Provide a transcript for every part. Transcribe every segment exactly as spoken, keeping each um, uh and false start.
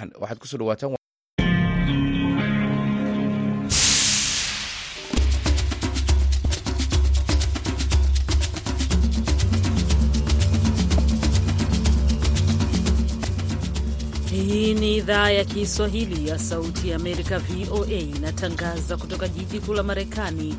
waxaad ku soo dhawaataan Hii ni idhaa ya Kiswahili ya Sauti ya Amerika V O A inatangaza kutoka jiji kuu la Marekani,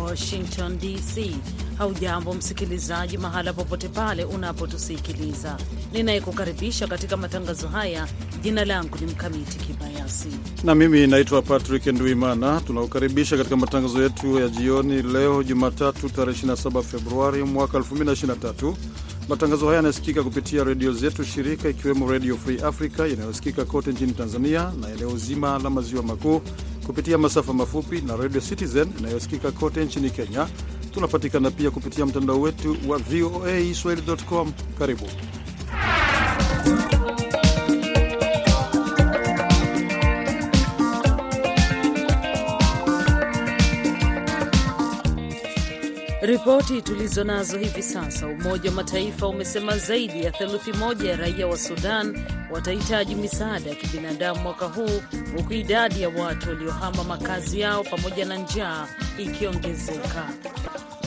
Washington D C. Haujambo msikilizaji mahala popote pale unapotusikiliza. Ninayekukaribisha katika matangazo haya, jina langu ni Mkamiti Kibayasi. Na mimi naitwa Patrick Ndwimana. Tunakukaribisha katika matangazo yetu ya jioni leo Jumatatu tarehe ishirini na saba Februari mwaka elfu mbili na ishirini na tatu. Matangazo haya yanasikika kupitia redio zetu shirika, ikiwemo Radio Free Africa inayosikika kote nchini Tanzania na eneo zima la maziwa makuu kupitia masafa mafupi, na Radio Citizen inayosikika kote nchini Kenya. Tunapatikana pia kupitia mtandao wetu wa voa dot swahili dot com. Karibu. Ripoti tulizo nazo hivi sasa, Umoja wa Mataifa umesema zaidi ya theluthi moja ya raia wa Sudan watahitaji misaada ya kibinadamu mwaka huu, huku idadi ya watu waliohama makazi yao pamoja na njaa ikiongezeka.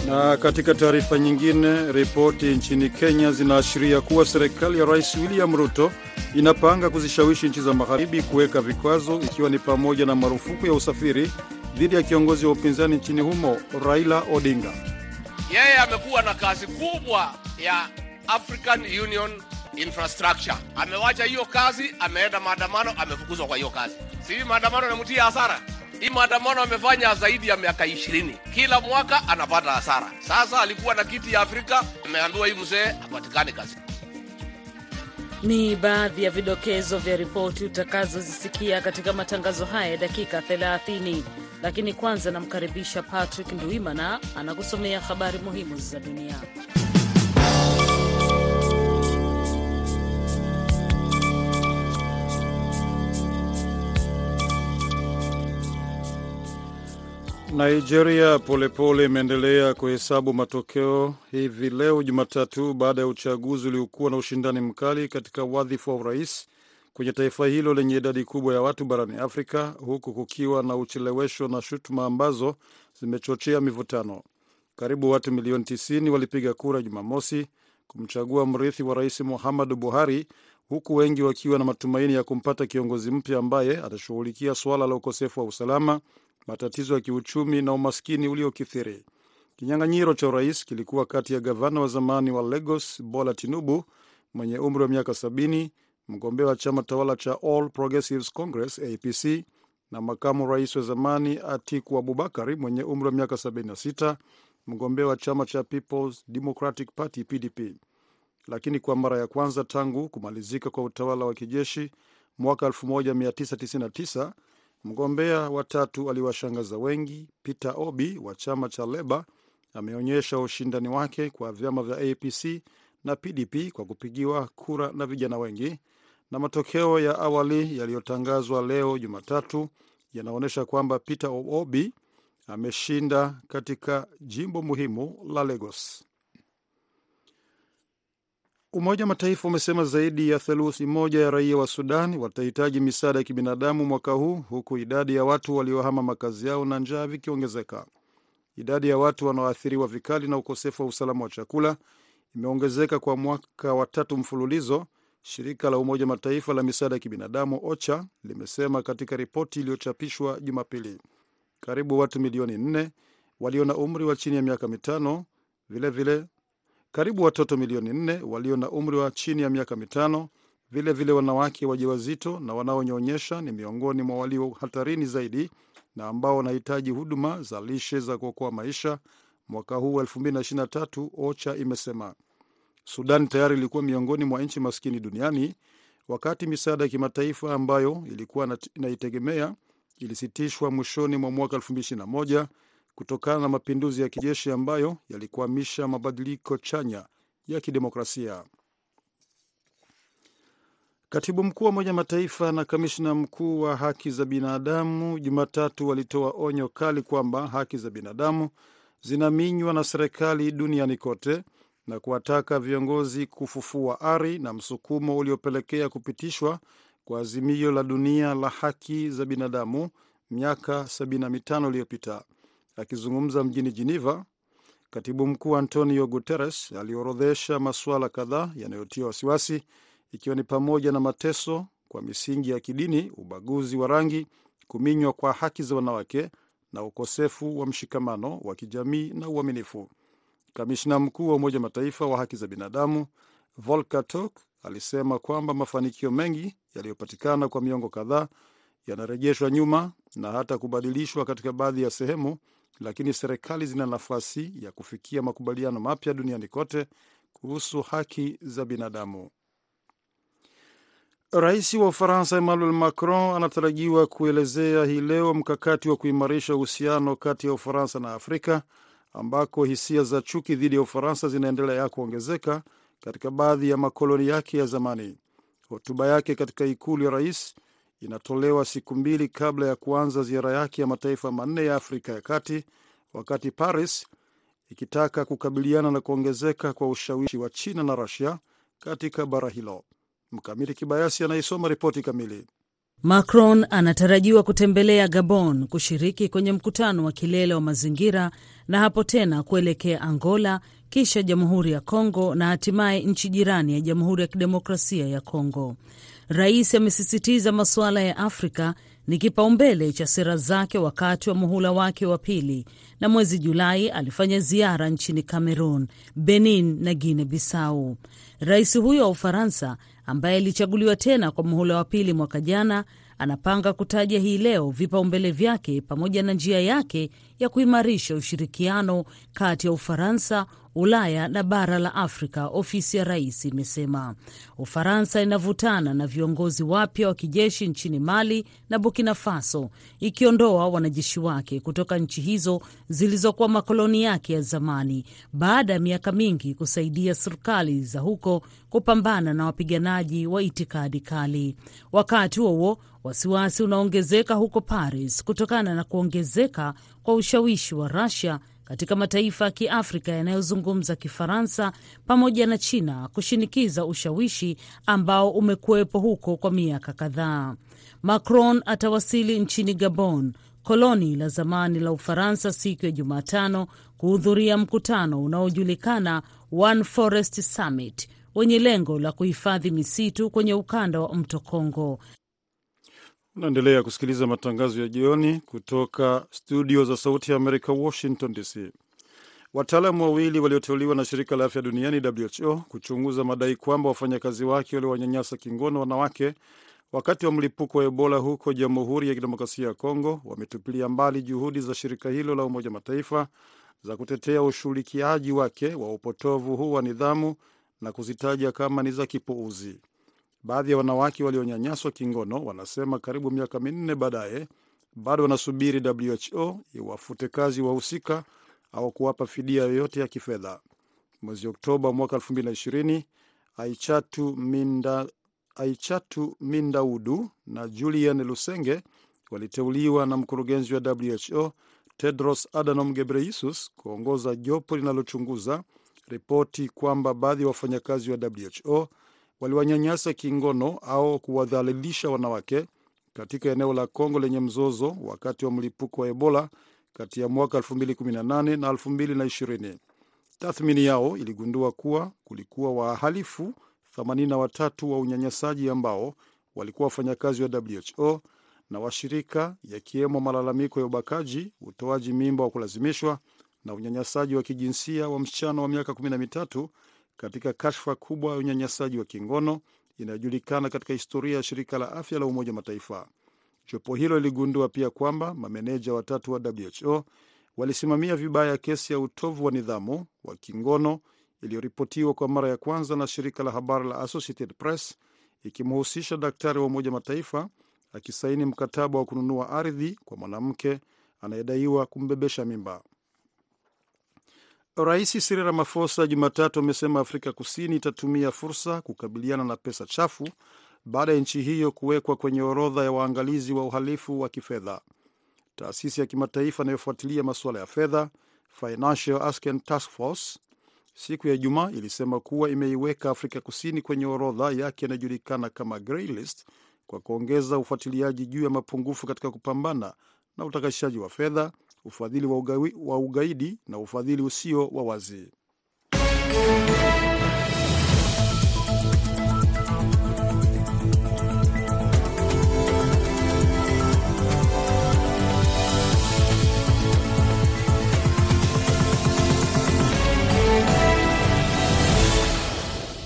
Na katika taarifa nyingine, ripoti nchini Kenya zinaashiria kuwa serikali ya Rais William Ruto inapanga kuzishawishi nchi za magharibi kuweka vikwazo, ikiwa ni pamoja na marufuku ya usafiri dhidi ya kiongozi wa upinzani nchini humo Raila Odinga. Yeye amekuwa na kazi kubwa ya African Union infrastructure. Amewacha hiyo kazi, ameenda maandamano, amefukuzwa kwa hiyo kazi. Si maandamano yanamtia hasara. Hii maandamano amefanya zaidi ya miaka ishirini. Kila mwaka anapata hasara. Sasa alikuwa na kiti ya Afrika, ameambiwa hii mzee hapatikani kazi. Ni baadhi ya vidokezo vya ripoti utakazozisikia katika matangazo haya dakika thelathini. Lakini kwanza namkaribisha Patrick Ndwimana anakusomea habari muhimu za dunia. Nigeria polepole imeendelea kuhesabu matokeo hivi leo Jumatatu, baada ya uchaguzi uliokuwa na ushindani mkali katika wadhifa wa rais kwenye taifa hilo lenye idadi kubwa ya watu barani Afrika, huku kukiwa na uchelewesho na shutuma ambazo zimechochea mivutano. Karibu watu milioni tisini walipiga kura Jumamosi kumchagua mrithi wa rais Muhammadu Buhari, huku wengi wakiwa na matumaini ya kumpata kiongozi mpya ambaye atashughulikia swala la ukosefu wa usalama, matatizo ya kiuchumi na umaskini uliokithiri. Kinyang'anyiro cha rais kilikuwa kati ya gavana wa zamani wa Lagos Bola Tinubu mwenye umri wa miaka sabini, mgombea wa chama tawala cha All Progressives Congress A P C, na makamu rais wa zamani Atiku Abubakar mwenye umri wa miaka sabini na sita, mgombea wa chama cha People's Democratic Party P D P. Lakini kwa mara ya kwanza tangu kumalizika kwa utawala wa kijeshi mwaka elfu moja mia tisa tisini na tisa, mgombea wa tatu aliwashangaza wengi, Peter Obi wa chama cha Labour, ameonyesha ushindani wake kwa vyama vya A P C na P D P kwa kupigiwa kura na vijana wengi. Na matokeo ya awali yaliyotangazwa leo Jumatatu yanaonyesha kwamba Peter Obi ameshinda katika jimbo muhimu la Lagos. Umoja wa Mataifa umesema zaidi ya theluthi moja ya raia wa Sudan watahitaji misaada ya kibinadamu mwaka huu, huku idadi ya watu waliohama makazi yao na njaa vikiongezeka. Idadi ya watu wanaoathiriwa vikali na ukosefu wa usalama wa chakula imeongezeka kwa mwaka wa tatu mfululizo, shirika la Umoja wa Mataifa la misaada ya kibinadamu Ocha limesema katika ripoti iliyochapishwa Jumapili. Karibu watu milioni nne walio na umri wa chini ya miaka mitano, vile vile karibu watoto milioni nne walio na umri wa chini ya miaka mitano, vile vile wanawake wajawazito na wanaonyonyesha ni miongoni mwa walio hatarini zaidi na ambao wanahitaji huduma za lishe za kuokoa maisha mwaka huu elfu mbili na ishirini na tatu, Ocha imesema. Sudan tayari ilikuwa miongoni mwa nchi maskini duniani wakati misaada ya kimataifa ambayo ilikuwa inaitegemea ilisitishwa mwishoni mwa mwaka elfu mbili na ishirini na moja kutokana na mapinduzi ya kijeshi ambayo yalikwamisha mabadiliko chanya ya kidemokrasia. Katibu mkuu wa Umoja wa Mataifa na kamishna mkuu wa haki za binadamu Jumatatu walitoa onyo kali kwamba haki za binadamu zinaminywa na serikali duniani kote, na kuwataka viongozi kufufua ari na msukumo uliopelekea kupitishwa kwa azimio la dunia la haki za binadamu miaka sabini na tano iliyopita. Akizungumza mjini Geneva, Katibu Mkuu Antonio Guterres aliorodhesha masuala kadhaa yanayotia wasiwasi, ikiwa ni pamoja na mateso kwa misingi ya kidini, ubaguzi wa rangi, kuminywa kwa haki za wanawake na ukosefu wa mshikamano wa kijamii na uaminifu. Kamishna Mkuu wa Umoja Mataifa wa haki za binadamu, Volker Türk, alisema kwamba mafanikio mengi yaliyopatikana kwa miongo kadhaa yanarejeshwa nyuma na hata kubadilishwa katika baadhi ya sehemu, lakini serikali zina nafasi ya kufikia makubaliano mapya duniani kote kuhusu haki za binadamu. Rais wa Ufaransa Emmanuel Macron anatarajiwa kuelezea hii leo mkakati wa kuimarisha uhusiano kati ya Ufaransa na Afrika, ambako hisia za chuki dhidi ya Ufaransa zinaendelea kuongezeka katika baadhi ya makoloni yake ya zamani. Hotuba yake katika ikulu ya rais inatolewa siku mbili kabla ya kuanza ziara yake ya mataifa manne ya Afrika ya Kati, wakati Paris ikitaka kukabiliana na kuongezeka kwa ushawishi wa China na Russia katika bara hilo. Mkamiti Kibayasi anaisoma ripoti kamili. Macron anatarajiwa kutembelea Gabon kushiriki kwenye mkutano wa kilele wa mazingira, na hapo tena kuelekea Angola, kisha Jamhuri ya Kongo na hatimaye nchi jirani ya Jamhuri ya Kidemokrasia ya Kongo. Rais amesisitiza masuala ya Afrika ni kipaumbele cha sera zake wakati wa muhula wake wa pili, na mwezi Julai alifanya ziara nchini Cameroon, Benin na Guinea-Bissau. Rais huyo wa Ufaransa ambaye alichaguliwa tena kwa muhula wa pili mwaka jana anapanga kutaja hii leo vipaumbele vyake pamoja na njia yake ya kuimarisha ushirikiano kati ya Ufaransa, Ulaya na bara la Afrika, ofisi ya rais imesema. Ufaransa inavutana na viongozi wapya wa kijeshi nchini Mali na Burkina Faso, ikiondoa wanajeshi wake kutoka nchi hizo zilizokuwa makoloni yake ya zamani, baada ya miaka mingi kusaidia serikali za huko kupambana na wapiganaji wa itikadi kali. Wakati huo, wasiwasi unaongezeka huko Paris kutokana na kuongezeka kwa ushawishi wa Russia katika mataifa ya Kiafrika yanayozungumza Kifaransa pamoja na China, kushinikiza ushawishi ambao umekuwepo huko kwa miaka kadhaa. Macron atawasili nchini Gabon, koloni la zamani la Ufaransa, siku ya Jumatano kuhudhuria mkutano unaojulikana One Forest Summit, wenye lengo la kuhifadhi misitu kwenye ukanda wa Mto Kongo. Unaendelea kusikiliza matangazo ya jioni kutoka studio za Sauti ya Amerika, Washington D C. Wataalamu wawili walioteuliwa na Shirika la Afya Duniani W H O kuchunguza madai kwamba wafanyakazi wake waliwanyanyasa kingono wanawake wakati wa mlipuko wa Ebola huko Jamhuri ya Kidemokrasia ya Kongo wametupilia mbali juhudi za shirika hilo la Umoja Mataifa za kutetea ushirikiaji wake wa upotovu huu wa nidhamu na kuzitaja kama ni za kipuuzi. Baadhi ya wanawake walionyanyaswa kingono wanasema karibu miaka minne baadaye bado wanasubiri W H O iwafute kazi wahusika au kuwapa fidia yoyote ya kifedha. Mwezi Oktoba mwaka elfu mbili na ishirini, Aichatu Minda Aichatu Mindaudu na Julian Lusenge waliteuliwa na mkurugenzi wa W H O Tedros Adhanom Ghebreyesus kuongoza jopo linalochunguza ripoti kwamba baadhi ya wafanyakazi wa W H O waliwanyanyasa kingono au kuwadhalilisha wanawake katika eneo la Kongo lenye mzozo wakati wa mlipuko wa Ebola kati ya mwaka elfu mbili na kumi na nane na elfu mbili na ishirini. Tathmini yao iligundua kuwa kulikuwa wahalifu themanini na watatu wa unyanyasaji ambao walikuwa wafanyakazi wa W H O na washirika, yakiwemo malalamiko ya ubakaji, utoaji mimba wa kulazimishwa na unyanyasaji wa kijinsia wa msichana wa miaka kumi na mitatu. Katika kashfa kubwa ya unyanyasaji wa kingono inayojulikana katika historia ya Shirika la Afya la Umoja Mataifa. Jopo hilo liligundua pia kwamba mameneja watatu wa W H O walisimamia vibaya kesi ya utovu wa nidhamu wa kingono iliyoripotiwa kwa mara ya kwanza na shirika la habari la Associated Press, ikimhusisha daktari wa Umoja Mataifa akisaini mkataba wa kununua ardhi kwa mwanamke anayedaiwa kumbebesha mimba. Rais Cyril Ramaphosa Jumatatu amesema Afrika Kusini itatumia fursa kukabiliana na pesa chafu baada ya nchi hiyo kuwekwa kwenye orodha ya waangalizi wa uhalifu wa kifedha. Taasisi ya kimataifa inayofuatilia masuala ya fedha, Financial Action Task Force, siku ya Ijumaa ilisema kuwa imeiweka Afrika Kusini kwenye orodha yake inayojulikana kama grey list kwa kuongeza ufuatiliaji juu ya mapungufu katika kupambana na utakatishaji wa fedha, ufadhili wa, ugawi, wa ugaidi na ufadhili usio wa wazi.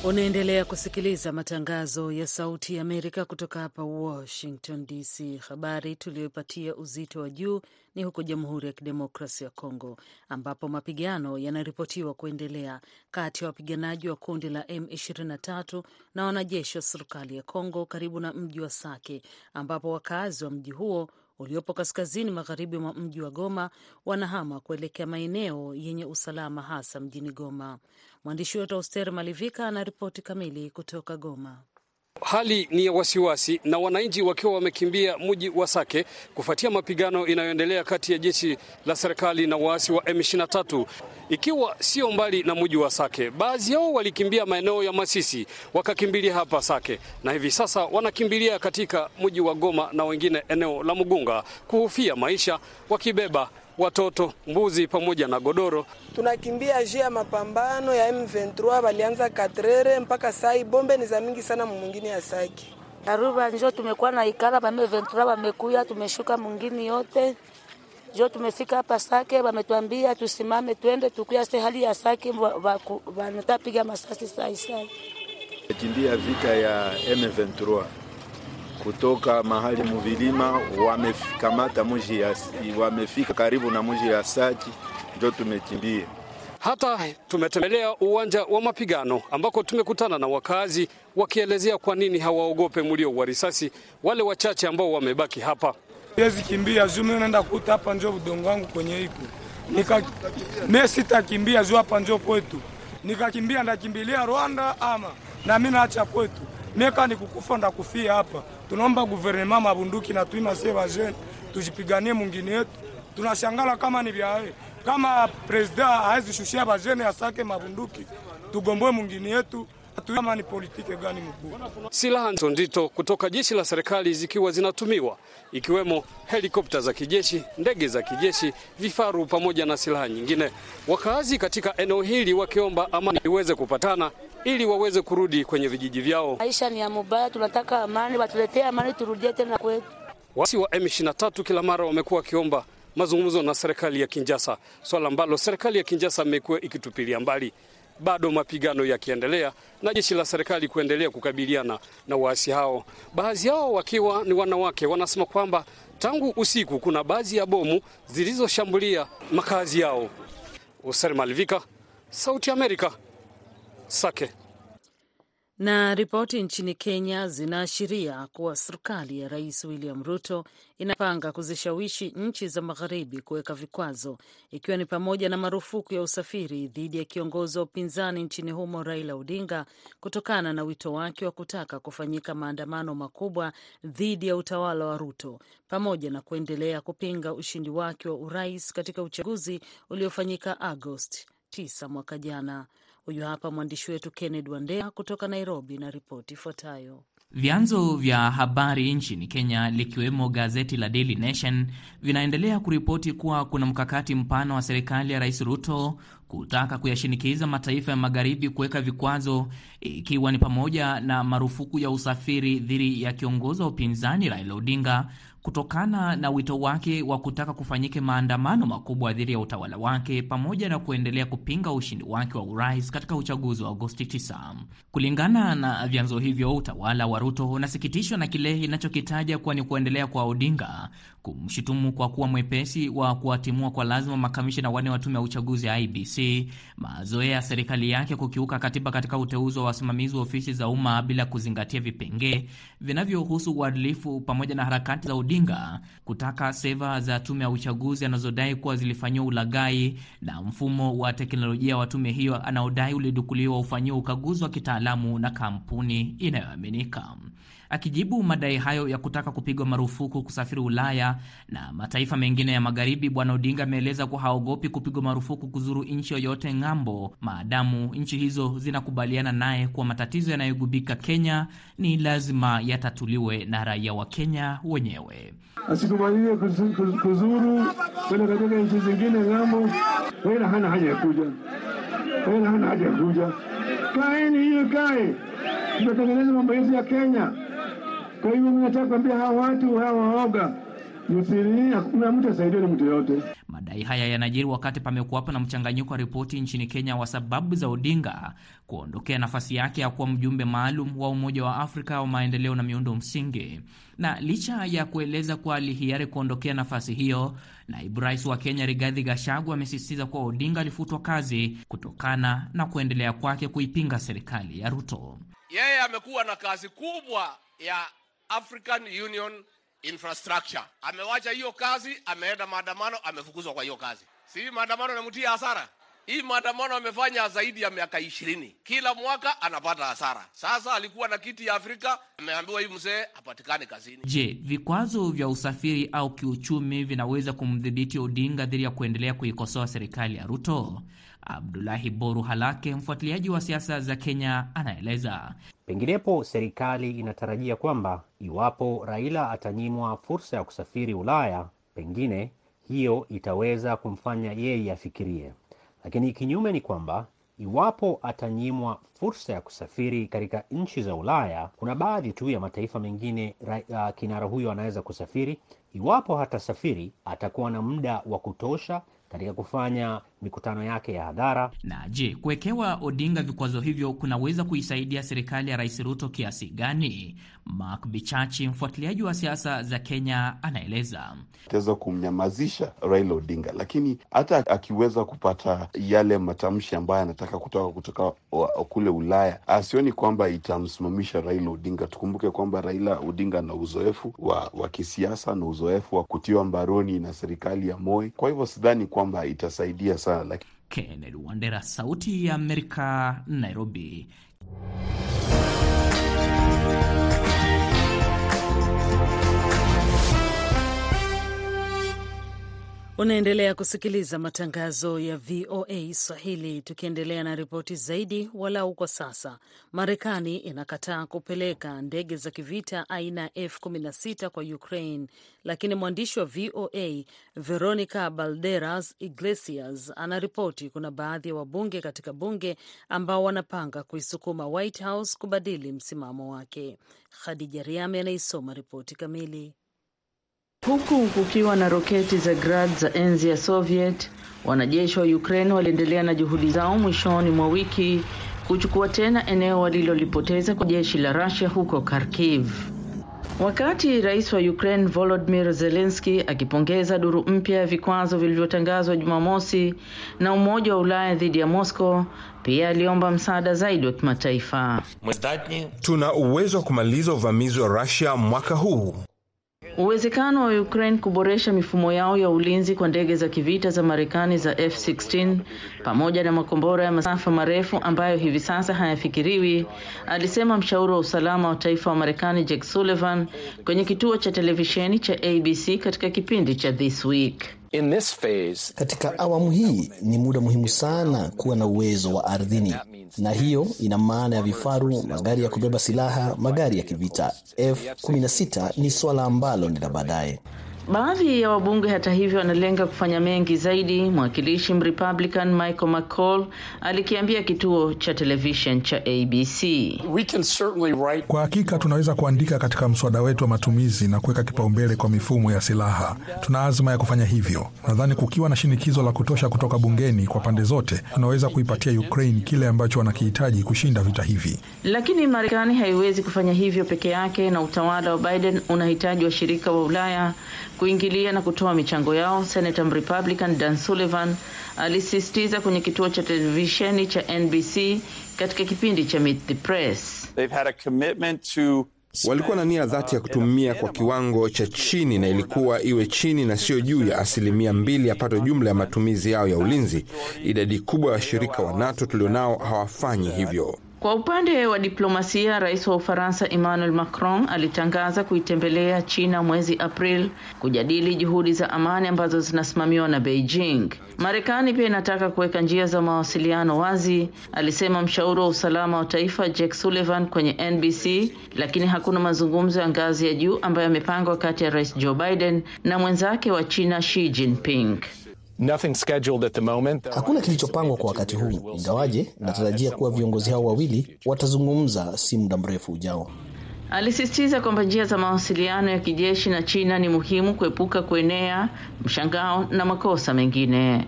Unaendelea kusikiliza matangazo ya Sauti ya Amerika kutoka hapa Washington D C. Habari tuliyoipatia uzito wa juu ni huko Jamhuri ya Kidemokrasia ya Kongo, ambapo mapigano yanaripotiwa kuendelea kati ya wapiganaji wa kundi la M ishirini na tatu na wanajeshi wa serikali ya Kongo karibu na mji wa Sake, ambapo wakazi wa mji huo uliopo kaskazini magharibi mwa mji wa Goma wanahama kuelekea maeneo yenye usalama, hasa mjini Goma. Mwandishi wetu Auster Malivika anaripoti kamili kutoka Goma. Hali ni ya wasiwasi na wananchi wakiwa wamekimbia mji wa Sake kufuatia mapigano inayoendelea kati ya jeshi la serikali na waasi wa M ishirini na tatu. Ikiwa sio mbali na mji wa Sake, baadhi yao walikimbia maeneo ya Masisi wakakimbilia hapa Sake, na hivi sasa wanakimbilia katika mji wa Goma na wengine eneo la Mugunga kuhofia maisha, wakibeba watoto, mbuzi pamoja na godoro. Tunakimbia juu ya mapambano ya M ishirini na tatu, walianza Katrere mpaka sai bombe ni za mingi sana mwingine ya Saki. Karuba njoo tumekuwa na ikala ba M ishirini na tatu wamekuja, tumeshuka mwingine yote. Njoo tumefika hapa Saki, wametuambia tusimame twende tukiaste hali ya Saki, wanatapiga masasi sai sai. Kimbia vita ya M ishirini na tatu. Kutoka mahali muvilima wamekamata mji ya wamefika karibu na mji ya Saki, ndio tumekimbia. Hata tumetembelea uwanja wa mapigano ambako tumekutana na wakazi wakielezea kwa nini hawaogope mlio wa risasi, wale wachache ambao wamebaki hapa. Siwezi kimbia juu mimi naenda kuta hapa ndio udongo wangu kwenye iko. Nika mimi sitakimbia juu hapa ndio kwetu. Nikakimbia ndakimbilia Rwanda ama na mimi naacha kwetu. Miaka ni kukufa ndakufia hapa. Tunaomba guvernema mabunduki na tuima seva jeni, tujipiganie mwingine yetu. Tunashangala kama ni biawe. Kama president haizi shushia bajene ya Sake mabunduki, tugomboe mwingine yetu. Kama ni politike gani mkuu. Silaha nzito kutoka jeshi la serikali zikiwa zinatumiwa, ikiwemo helikopta za kijeshi, ndege za kijeshi, vifaru pamoja na silaha nyingine. Wakaazi katika eneo hili wakiomba amani iweze kupatana ili waweze kurudi kwenye vijiji vyao. Maisha ni ya mubaya, tunataka amani, watuletee amani turudie tena kwetu. Waasi wa M ishirini na tatu kila mara wamekuwa kiomba mazungumzo na serikali ya Kinshasa, swala ambalo serikali ya Kinshasa imekuwa ikitupilia mbali. Bado mapigano yakiendelea na jeshi la serikali kuendelea kukabiliana na waasi hao. Baadhi yao wakiwa ni wanawake wanasema kwamba tangu usiku kuna baadhi ya bomu zilizoshambulia makazi yao. Oscar Malvika, Sauti ya Amerika, Sake. Na ripoti nchini Kenya zinaashiria kuwa serikali ya Rais William Ruto inapanga kuzishawishi nchi za magharibi kuweka vikwazo, ikiwa ni pamoja na marufuku ya usafiri dhidi ya kiongozi wa upinzani nchini humo Raila Odinga, kutokana na wito wake wa kutaka kufanyika maandamano makubwa dhidi ya utawala wa Ruto, pamoja na kuendelea kupinga ushindi wake wa urais katika uchaguzi uliofanyika Agosti tisa mwaka jana. Huyu hapa mwandishi wetu Kennedy Wandea kutoka Nairobi na ripoti ifuatayo. Vyanzo vya habari nchini Kenya likiwemo gazeti la Daily Nation vinaendelea kuripoti kuwa kuna mkakati mpana wa serikali ya Rais Ruto kutaka kuyashinikiza mataifa ya magharibi kuweka vikwazo, ikiwa ni pamoja na marufuku ya usafiri dhidi ya kiongozi wa upinzani Raila Odinga, kutokana na wito wake wa kutaka kufanyike maandamano makubwa dhidi ya utawala wake, pamoja na kuendelea kupinga ushindi wake wa urais katika uchaguzi wa Agosti tisa. Kulingana na vyanzo hivyo, utawala wa Ruto unasikitishwa na kile inachokitaja kuwa ni kuendelea kwa Odinga kumshutumu kwa kuwa mwepesi wa kuwatimua kwa lazima makamishna wanne wa tume ya uchaguzi ya I E B C, mazoea ya serikali yake kukiuka katiba katika uteuzi wa wasimamizi wa ofisi za umma bila kuzingatia vipengee vinavyohusu uadilifu, pamoja na harakati za Odinga kutaka seva za tume ya uchaguzi anazodai kuwa zilifanywa ulaghai, na mfumo wa teknolojia wa tume hiyo anaodai ulidukuliwa ufanyiwe ukaguzi wa kitaalamu na kampuni inayoaminika. Akijibu madai hayo ya kutaka kupigwa marufuku kusafiri Ulaya na mataifa mengine ya magharibi, Bwana Odinga ameeleza kuwa haogopi kupigwa marufuku kuzuru nchi yoyote ng'ambo, maadamu nchi hizo zinakubaliana naye kwa matatizo yanayogubika Kenya ni lazima yatatuliwe na raia wa Kenya wenyewe. Asikubaliwe kuzuru wala katika nchi zingine ng'ambo, wala hana haja ya kuja. Wala hana haja ya kuja. Kaeni hiyo kae. Tunatengeneza mambo yetu ya Kenya. Kwa hivyo ninataka kuambia hawa watu hawa waoga. Yusiri hakuna mtu asaidiwe na mtu yote. Madai haya yanajiri wakati pamekuwapo na mchanganyiko wa ripoti nchini Kenya wa sababu za Odinga kuondokea nafasi yake ya kuwa mjumbe maalum wa Umoja wa Afrika wa maendeleo na miundo msingi. Na licha ya kueleza kwa alihiari kuondokea nafasi hiyo, naibu rais wa Kenya Rigathi Gachagua amesisitiza kuwa Odinga alifutwa kazi kutokana na kuendelea kwake kuipinga serikali ya Ruto. Yeye amekuwa na kazi kubwa ya African Union infrastructure. Amewacha hiyo kazi, ameenda maandamano, amefukuzwa kwa hiyo kazi. Si maandamano yanamtia hasara. Hii maandamano amefanya zaidi ya miaka ishirini. Kila mwaka anapata hasara. Sasa alikuwa na kiti ya Afrika, ameambiwa hivi mzee hapatikani kazini. Je, vikwazo vya usafiri au kiuchumi vinaweza kumdhibiti Odinga dhidi ya kuendelea kuikosoa serikali ya Ruto? Abdullahi Boru Halake, mfuatiliaji wa siasa za Kenya, anaeleza. Penginepo serikali inatarajia kwamba iwapo Raila atanyimwa fursa ya kusafiri Ulaya, pengine hiyo itaweza kumfanya yeye afikirie. Lakini kinyume ni kwamba iwapo atanyimwa fursa ya kusafiri katika nchi za Ulaya, kuna baadhi tu ya mataifa mengine ra, uh, kinara huyo anaweza kusafiri. Iwapo hatasafiri, atakuwa na muda wa kutosha katika kufanya mikutano yake ya hadhara. Na je, kuwekewa Odinga vikwazo hivyo kunaweza kuisaidia serikali ya Rais Ruto kiasi gani? Mark Bichachi, mfuatiliaji wa siasa za Kenya, anaeleza. Itaweza kumnyamazisha Raila Odinga, lakini hata akiweza kupata yale matamshi ambayo anataka kutoka kutoka kule Ulaya, asioni kwamba itamsimamisha Raila Odinga. Tukumbuke kwamba Raila Odinga na uzoefu wa, wa kisiasa na uzoefu wa kutiwa mbaroni na serikali ya Moi. Kwa hivyo sidhani kwamba itasaidia sana. Like... Kennedy Wandera, Sauti ya Amerika, Nairobi. Unaendelea kusikiliza matangazo ya V O A Swahili. Tukiendelea na ripoti zaidi, walau kwa sasa, Marekani inakataa kupeleka ndege za kivita aina F kumi na sita kwa Ukraine, lakini mwandishi wa V O A Veronica Balderas Iglesias anaripoti kuna baadhi ya wabunge katika bunge ambao wanapanga kuisukuma White House kubadili msimamo wake. Khadija Riame anaisoma ripoti kamili. Huku kukiwa na roketi za Grad za enzi ya Soviet, wanajeshi wa Ukraine waliendelea na juhudi zao mwishoni mwa wiki kuchukua tena eneo walilolipoteza kwa jeshi la Russia huko Kharkiv. Wakati rais wa Ukraine Volodymyr Zelensky akipongeza duru mpya ya vikwazo vilivyotangazwa Jumamosi na Umoja wa Ulaya dhidi ya Moscow, pia aliomba msaada zaidi wa kimataifa. Tuna uwezo wa kumaliza uvamizi wa Russia mwaka huu. Uwezekano wa Ukraine kuboresha mifumo yao ya ulinzi kwa ndege za kivita za Marekani za F sixteen pamoja na makombora ya masafa marefu ambayo hivi sasa hayafikiriwi, alisema mshauri wa usalama wa taifa wa Marekani Jack Sullivan kwenye kituo cha televisheni cha A B C katika kipindi cha This Week. In this phase, katika awamu hii ni muda muhimu sana kuwa na uwezo wa ardhini, na hiyo ina maana ya vifaru, magari ya kubeba silaha, magari ya kivita. F kumi na sita ni swala ambalo ni la baadaye. Baadhi ya wabunge hata hivyo wanalenga kufanya mengi zaidi. Mwakilishi Republican Michael McCall alikiambia kituo cha television cha A B C. We can certainly write... Kwa hakika tunaweza kuandika katika mswada wetu wa matumizi na kuweka kipaumbele kwa mifumo ya silaha. Tuna azma ya kufanya hivyo. Nadhani kukiwa na shinikizo la kutosha kutoka bungeni kwa pande zote, tunaweza kuipatia Ukraine kile ambacho wanakihitaji kushinda vita hivi. Lakini Marekani haiwezi kufanya hivyo peke yake, na utawala wa Biden unahitaji washirika wa Ulaya kuingilia na kutoa michango yao. Senator Republican Dan Sullivan alisisitiza kwenye kituo cha televisheni cha N B C katika kipindi cha Meet the Press. They've had a commitment to... Walikuwa na nia dhati ya kutumia kwa kiwango cha chini, na ilikuwa iwe chini na sio juu ya asilimia mbili ya pato jumla ya matumizi yao ya ulinzi. Idadi kubwa ya washirika wa NATO tulionao hawafanyi hivyo. Kwa upande wa diplomasia, Rais wa Ufaransa Emmanuel Macron alitangaza kuitembelea China mwezi April kujadili juhudi za amani ambazo zinasimamiwa na Beijing. Marekani pia inataka kuweka njia za mawasiliano wazi, alisema mshauri wa usalama wa taifa Jack Sullivan kwenye N B C, lakini hakuna mazungumzo ya ngazi ya juu ambayo yamepangwa kati ya Rais Joe Biden na mwenzake wa China Xi Jinping. Nothing scheduled at the moment. Hakuna kilichopangwa kwa wakati huu. Ingawaje natarajia kuwa viongozi hao wawili watazungumza si muda mrefu ujao. Alisisitiza kwamba njia za mawasiliano ya kijeshi na China ni muhimu kuepuka kuenea mshangao na makosa mengine.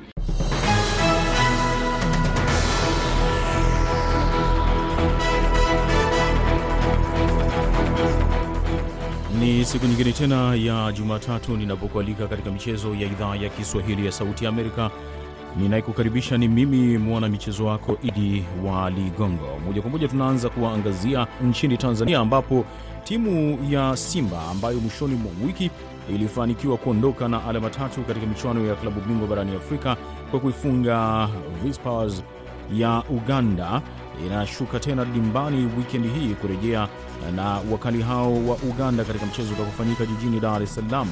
Ni siku nyingine tena ya Jumatatu ninapokualika katika michezo ya idhaa ya Kiswahili ya Sauti ya Amerika. Ninaikukaribisha, ni mimi mwana michezo wako Idi wa Ligongo. Moja kwa moja tunaanza kuangazia nchini Tanzania, ambapo timu ya Simba ambayo mwishoni mwa wiki ilifanikiwa kuondoka na alama tatu katika michuano ya klabu bingwa barani Afrika kwa kuifunga Vipers ya Uganda inashuka tena dimbani weekend hii kurejea na wakali hao wa Uganda katika mchezo utakofanyika jijini Dar es Salaam.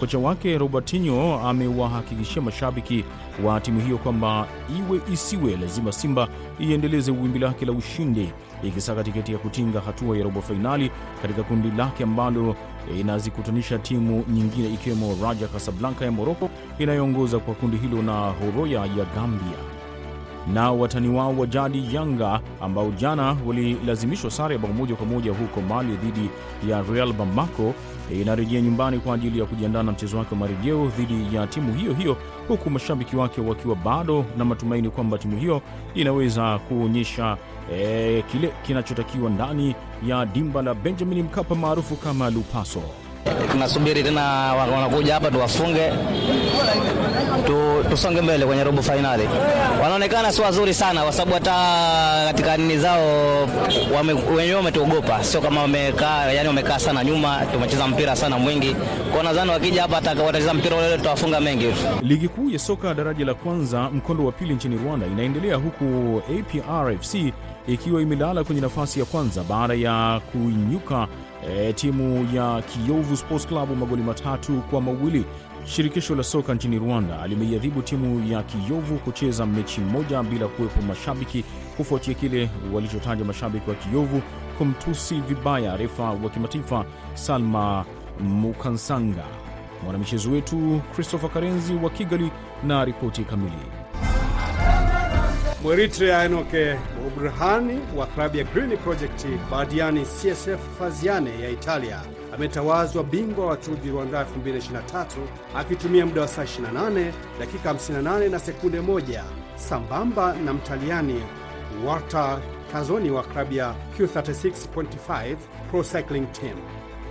Kocha wake Robertinho amewahakikishia mashabiki wa timu hiyo kwamba iwe isiwe lazima Simba iendeleze wimbi lake la ushindi ikisaka tiketi ya kutinga hatua ya robo finali katika kundi lake ambalo inazikutanisha timu nyingine ikiwemo Raja Casablanca ya Morocco inayoongoza kwa kundi hilo na Horoya ya Gambia. Na watani wao wa jadi Yanga ambao jana walilazimishwa sare bao moja kwa moja huko Mali dhidi ya Real Bamako inarejea nyumbani kwa ajili ya kujiandaa na mchezo wake wa marejeo dhidi ya timu hiyo hiyo, huku mashabiki wake wakiwa bado na matumaini kwamba timu hiyo inaweza kuonyesha e, kile kinachotakiwa ndani ya dimba la Benjamin Mkapa maarufu kama Lupaso. Tunasubiri tena wanakuja hapa tuwafunge tu, tusonge mbele kwenye robo finali. Wanaonekana si wazuri sana kwa sababu hata katika nini zao wenyewe wametuogopa, sio kama wamekaa, yani wamekaa sana nyuma, tumecheza mpira sana mwingi. Kwa nadhani wakija hapa watacheza mpira ule tutawafunga mengi. Ligi kuu ya soka daraja la kwanza mkondo wa pili nchini Rwanda inaendelea huku A P R F C ikiwa imelala kwenye nafasi ya kwanza baada ya kuinyuka E, timu ya Kiyovu Sports Club magoli matatu kwa mawili. Shirikisho la soka nchini Rwanda limeiadhibu timu ya Kiyovu kucheza mechi moja bila kuwepo mashabiki kufuatia kile walichotaja mashabiki wa Kiyovu kumtusi vibaya refa wa kimataifa Salma Mukansanga. Mwanamichezo wetu Christopher Karenzi wa Kigali na ripoti kamili. Mweritrea Enoke Burhani wa klabu ya Green Project Badiani C S F Faziane ya Italia ametawazwa bingwa wa Tour Rwanda elfu mbili ishirini na tatu akitumia muda wa saa ishirini na nane dakika hamsini na nane na sekunde moja, sambamba na Mtaliani Walter Cazzoni wa klabu ya Q thirty-six point five Pro Cycling Team.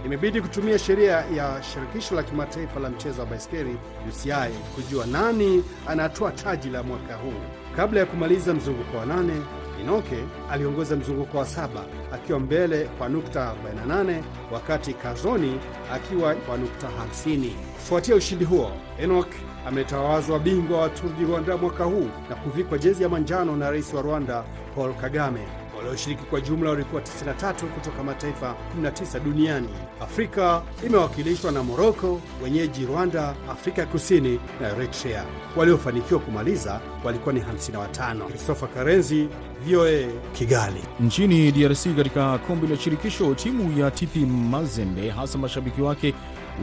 Imebidi kutumia sheria ya shirikisho la kimataifa la mchezo wa baiskeli U C I kujua nani anatoa taji la mwaka huu. Kabla ya kumaliza mzunguko wa nane, Inoke aliongoza mzunguko wa saba akiwa mbele kwa nukta arobaini na nane wakati Cazzoni akiwa kwa nukta hamsini. Kufuatia ushindi huo, Enoke ametawazwa bingwa wa Tour du Rwanda mwaka huu na kuvikwa jezi ya manjano na rais wa Rwanda Paul Kagame. Walioshiriki kwa jumla walikuwa tisini na tatu kutoka mataifa kumi na tisa duniani. Afrika imewakilishwa na Morocco, wenyeji Rwanda, Afrika Kusini na Eritrea. Waliofanikiwa kumaliza walikuwa ni hamsini na watano. Christopher Karenzi, V O A, Kigali. Nchini D R C, katika kombe la shirikisho, timu ya T P Mazembe hasa mashabiki wake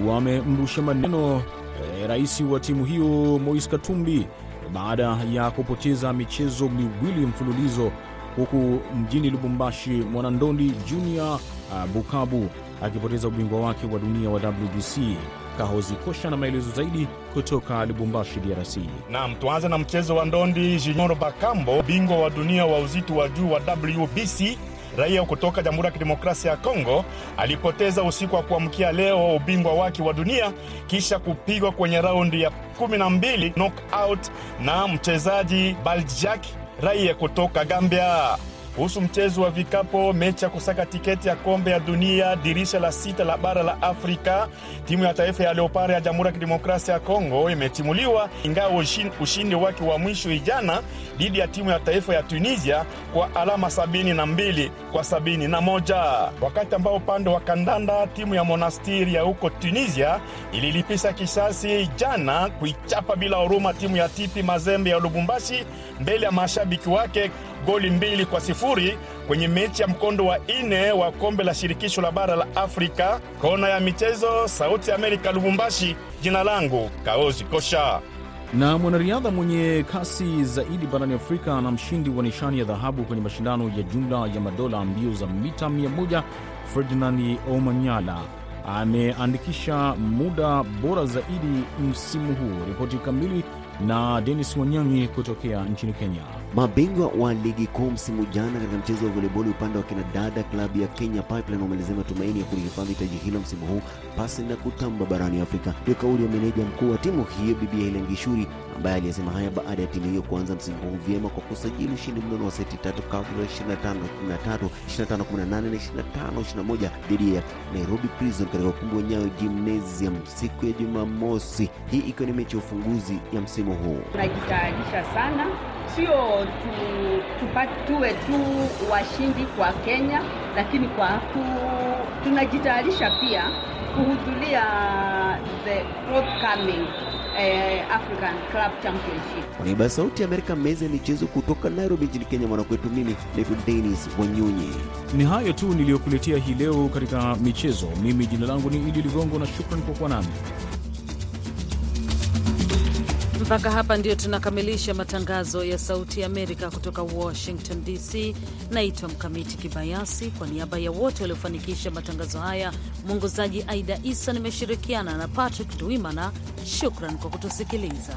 wamemrusha maneno e, rais wa timu hiyo Moise Katumbi baada ya kupoteza michezo miwili mfululizo, huku mjini Lubumbashi Mwanandondi Junior uh, Bukavu akipoteza ubingwa wake wa dunia wa W B C. Kahozi Kosha na maelezo zaidi kutoka Lubumbashi D R C. Naam, tuanze na mchezo wa Ndondi Junior Bakambo, bingwa wa dunia wa uzito wa juu wa W B C, raia kutoka Jamhuri ya Kidemokrasia ya Kongo, alipoteza usiku wa kuamkia leo ubingwa wake wa dunia kisha kupigwa kwenye raundi ya kumi na mbili knockout na mchezaji Baljak raia kutoka Gambia. Kuhusu mchezo wa vikapo, mechi ya kusaka tiketi ya kombe ya dunia, dirisha la sita la bara la Afrika, timu ya taifa ya Leopard ya Jamhuri ya Kidemokrasia ya Kongo imetimuliwa ingawa ushindi wake wa mwisho jana dhidi ya timu ya taifa ya Tunisia kwa alama sabini na mbili kwa sabini na moja. Wakati ambao upande wa kandanda, timu ya Monastiri ya huko Tunisia ililipisha kisasi jana kuichapa bila huruma timu ya Tipi Mazembe ya Lubumbashi mbele ya mashabiki wake goli mbili kwa sifuri kwenye mechi ya mkondo wa nne wa kombe la shirikisho la bara la Afrika. Kona ya michezo, Sauti ya Amerika, Lubumbashi. Jina langu Kaozi Kosha. Na mwanariadha mwenye kasi zaidi barani Afrika na mshindi wa nishani ya dhahabu kwenye mashindano ya jumla ya madola mbio za mita mia moja, Ferdinand Omanyala ameandikisha muda bora zaidi msimu huu. Ripoti kamili na Dennis Wanyanyi kutokea nchini Kenya. Mabingwa wa ligi kuu msimu jana katika mchezo wa volleyball upande wa kinadada, klabu ya Kenya Pipeline wameelezea matumaini ya kulifanya taji hilo msimu huu pasi na kutamba barani Afrika. Ndio kauli ya meneja mkuu wa timu hiyo Bibi Helen Gishuri, ambaye alisema haya baada ya timu hiyo kuanza msimu huu vyema kwa kusajili ushindi mnono wa seti tatu kati ya ishirini na tano kumi na tatu, ishirini na tano kumi na nane na ishirini na tano ishirini na moja dhidi ya Nairobi Prison katika ukumbi wa Nyayo Gymnasium siku ya Jumamosi. Hii ikiwa ni mechi ya ufunguzi ya msimu huu. Tunajitayarisha sana, sio tu tupatwe tu washindi kwa Kenya, lakini kwa tu, tunajitayarisha pia kuhudhuria the forthcoming eh, African Club Championship. Kwa niaba Sauti ya Amerika, meza ya michezo kutoka Nairobi nchini Kenya, mwanakwetu mimi David Dennis Wanyunyi. Ni hayo tu niliyokuletea hii leo katika michezo. Mimi jina langu ni Idi Ligongo na shukrani kwa kuwa nami. Mpaka hapa ndio tunakamilisha matangazo ya Sauti ya Amerika kutoka Washington D C. Naitwa Mkamiti Kibayasi, kwa niaba ya wote waliofanikisha matangazo haya, mwongozaji Aida Isa, nimeshirikiana na Patrick Ndwimana. Shukrani kwa kutusikiliza.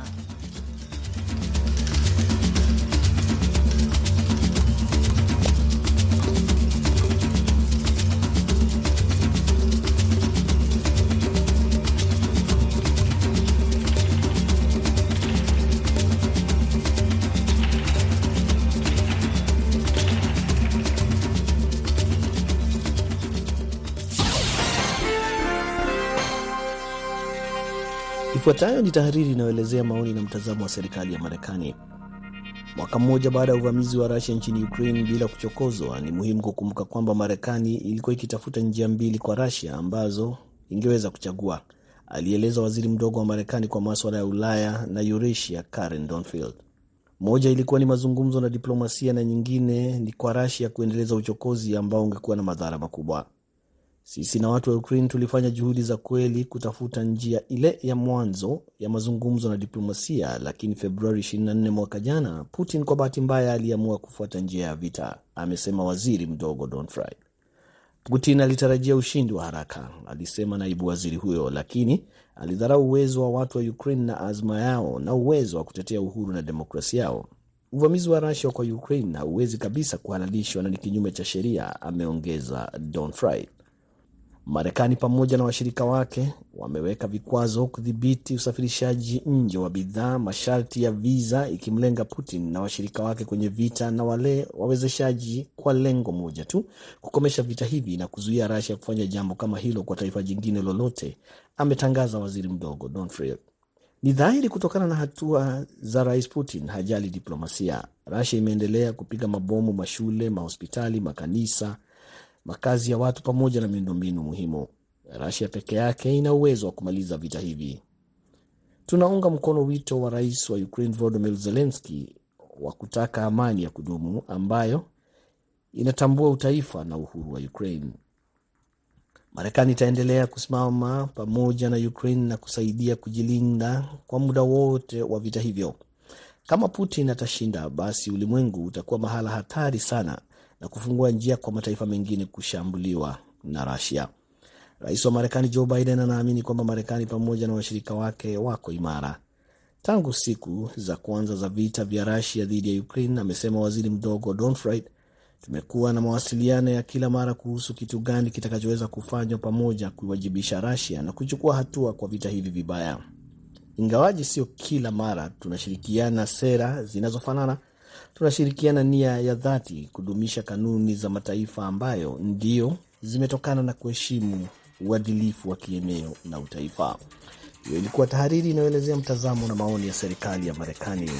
Ifuatayo ni tahariri inayoelezea maoni na mtazamo wa serikali ya Marekani. Mwaka mmoja baada ya uvamizi wa Russia nchini Ukraine bila kuchokozwa, ni muhimu kukumbuka kwamba Marekani ilikuwa ikitafuta njia mbili kwa Russia ambazo ingeweza kuchagua, alieleza waziri mdogo wa Marekani kwa masuala ya Ulaya na Eurasia, Karen Donfield. Moja ilikuwa ni mazungumzo na diplomasia na nyingine ni kwa Russia kuendeleza uchokozi ambao ungekuwa na madhara makubwa. Sisi na watu wa Ukraine tulifanya juhudi za kweli kutafuta njia ile ya mwanzo ya mazungumzo na diplomasia, lakini Februari ishirini na nne mwaka jana, Putin kwa bahati mbaya aliamua kufuata njia ya vita, amesema waziri mdogo Donfry. Putin alitarajia ushindi wa haraka, alisema naibu waziri huyo, lakini alidharau uwezo wa watu wa Ukraine na azma yao na uwezo wa kutetea uhuru na demokrasia yao. Uvamizi wa Russia kwa Ukraine hauwezi kabisa kuhalalishwa na ni kinyume cha sheria, ameongeza Donfry. Marekani pamoja na washirika wake wameweka vikwazo kudhibiti usafirishaji nje wa bidhaa, masharti ya visa ikimlenga Putin na washirika wake kwenye vita na wale wawezeshaji kwa lengo moja tu, kukomesha vita hivi na kuzuia Russia kufanya jambo kama hilo kwa taifa jingine lolote, ametangaza waziri mdogo Donfriel. Ni dhahiri kutokana na hatua za Rais Putin hajali diplomasia. Russia imeendelea kupiga mabomu mashule, mahospitali, makanisa, makazi ya watu pamoja na miundombinu muhimu. Russia peke yake ina uwezo wa kumaliza vita hivi. Tunaunga mkono wito wa Rais wa Ukraine Volodymyr Zelensky wa kutaka amani ya kudumu ambayo inatambua utaifa na uhuru wa Ukraine. Marekani itaendelea kusimama pamoja na Ukraine na kusaidia kujilinda kwa muda wote wa vita hivyo. Kama Putin atashinda, basi ulimwengu utakuwa mahala hatari sana na kufungua njia kwa mataifa mengine kushambuliwa na Russia. Rais wa Marekani Joe Biden anaamini kwamba Marekani pamoja na washirika wake wako imara. Tangu siku za kwanza za vita vya Russia dhidi ya Ukraine, amesema waziri mdogo Donfried, tumekuwa na mawasiliano ya kila mara kuhusu kitu gani kitakachoweza kufanywa pamoja kuiwajibisha Russia na kuchukua hatua kwa vita hivi vibaya. Ingawaji sio kila mara tunashirikiana sera zinazofanana, tunashirikiana nia ya dhati kudumisha kanuni za mataifa ambayo ndio zimetokana na kuheshimu uadilifu wa kieneo na utaifa. Hiyo ilikuwa tahariri inayoelezea mtazamo na maoni ya serikali ya Marekani.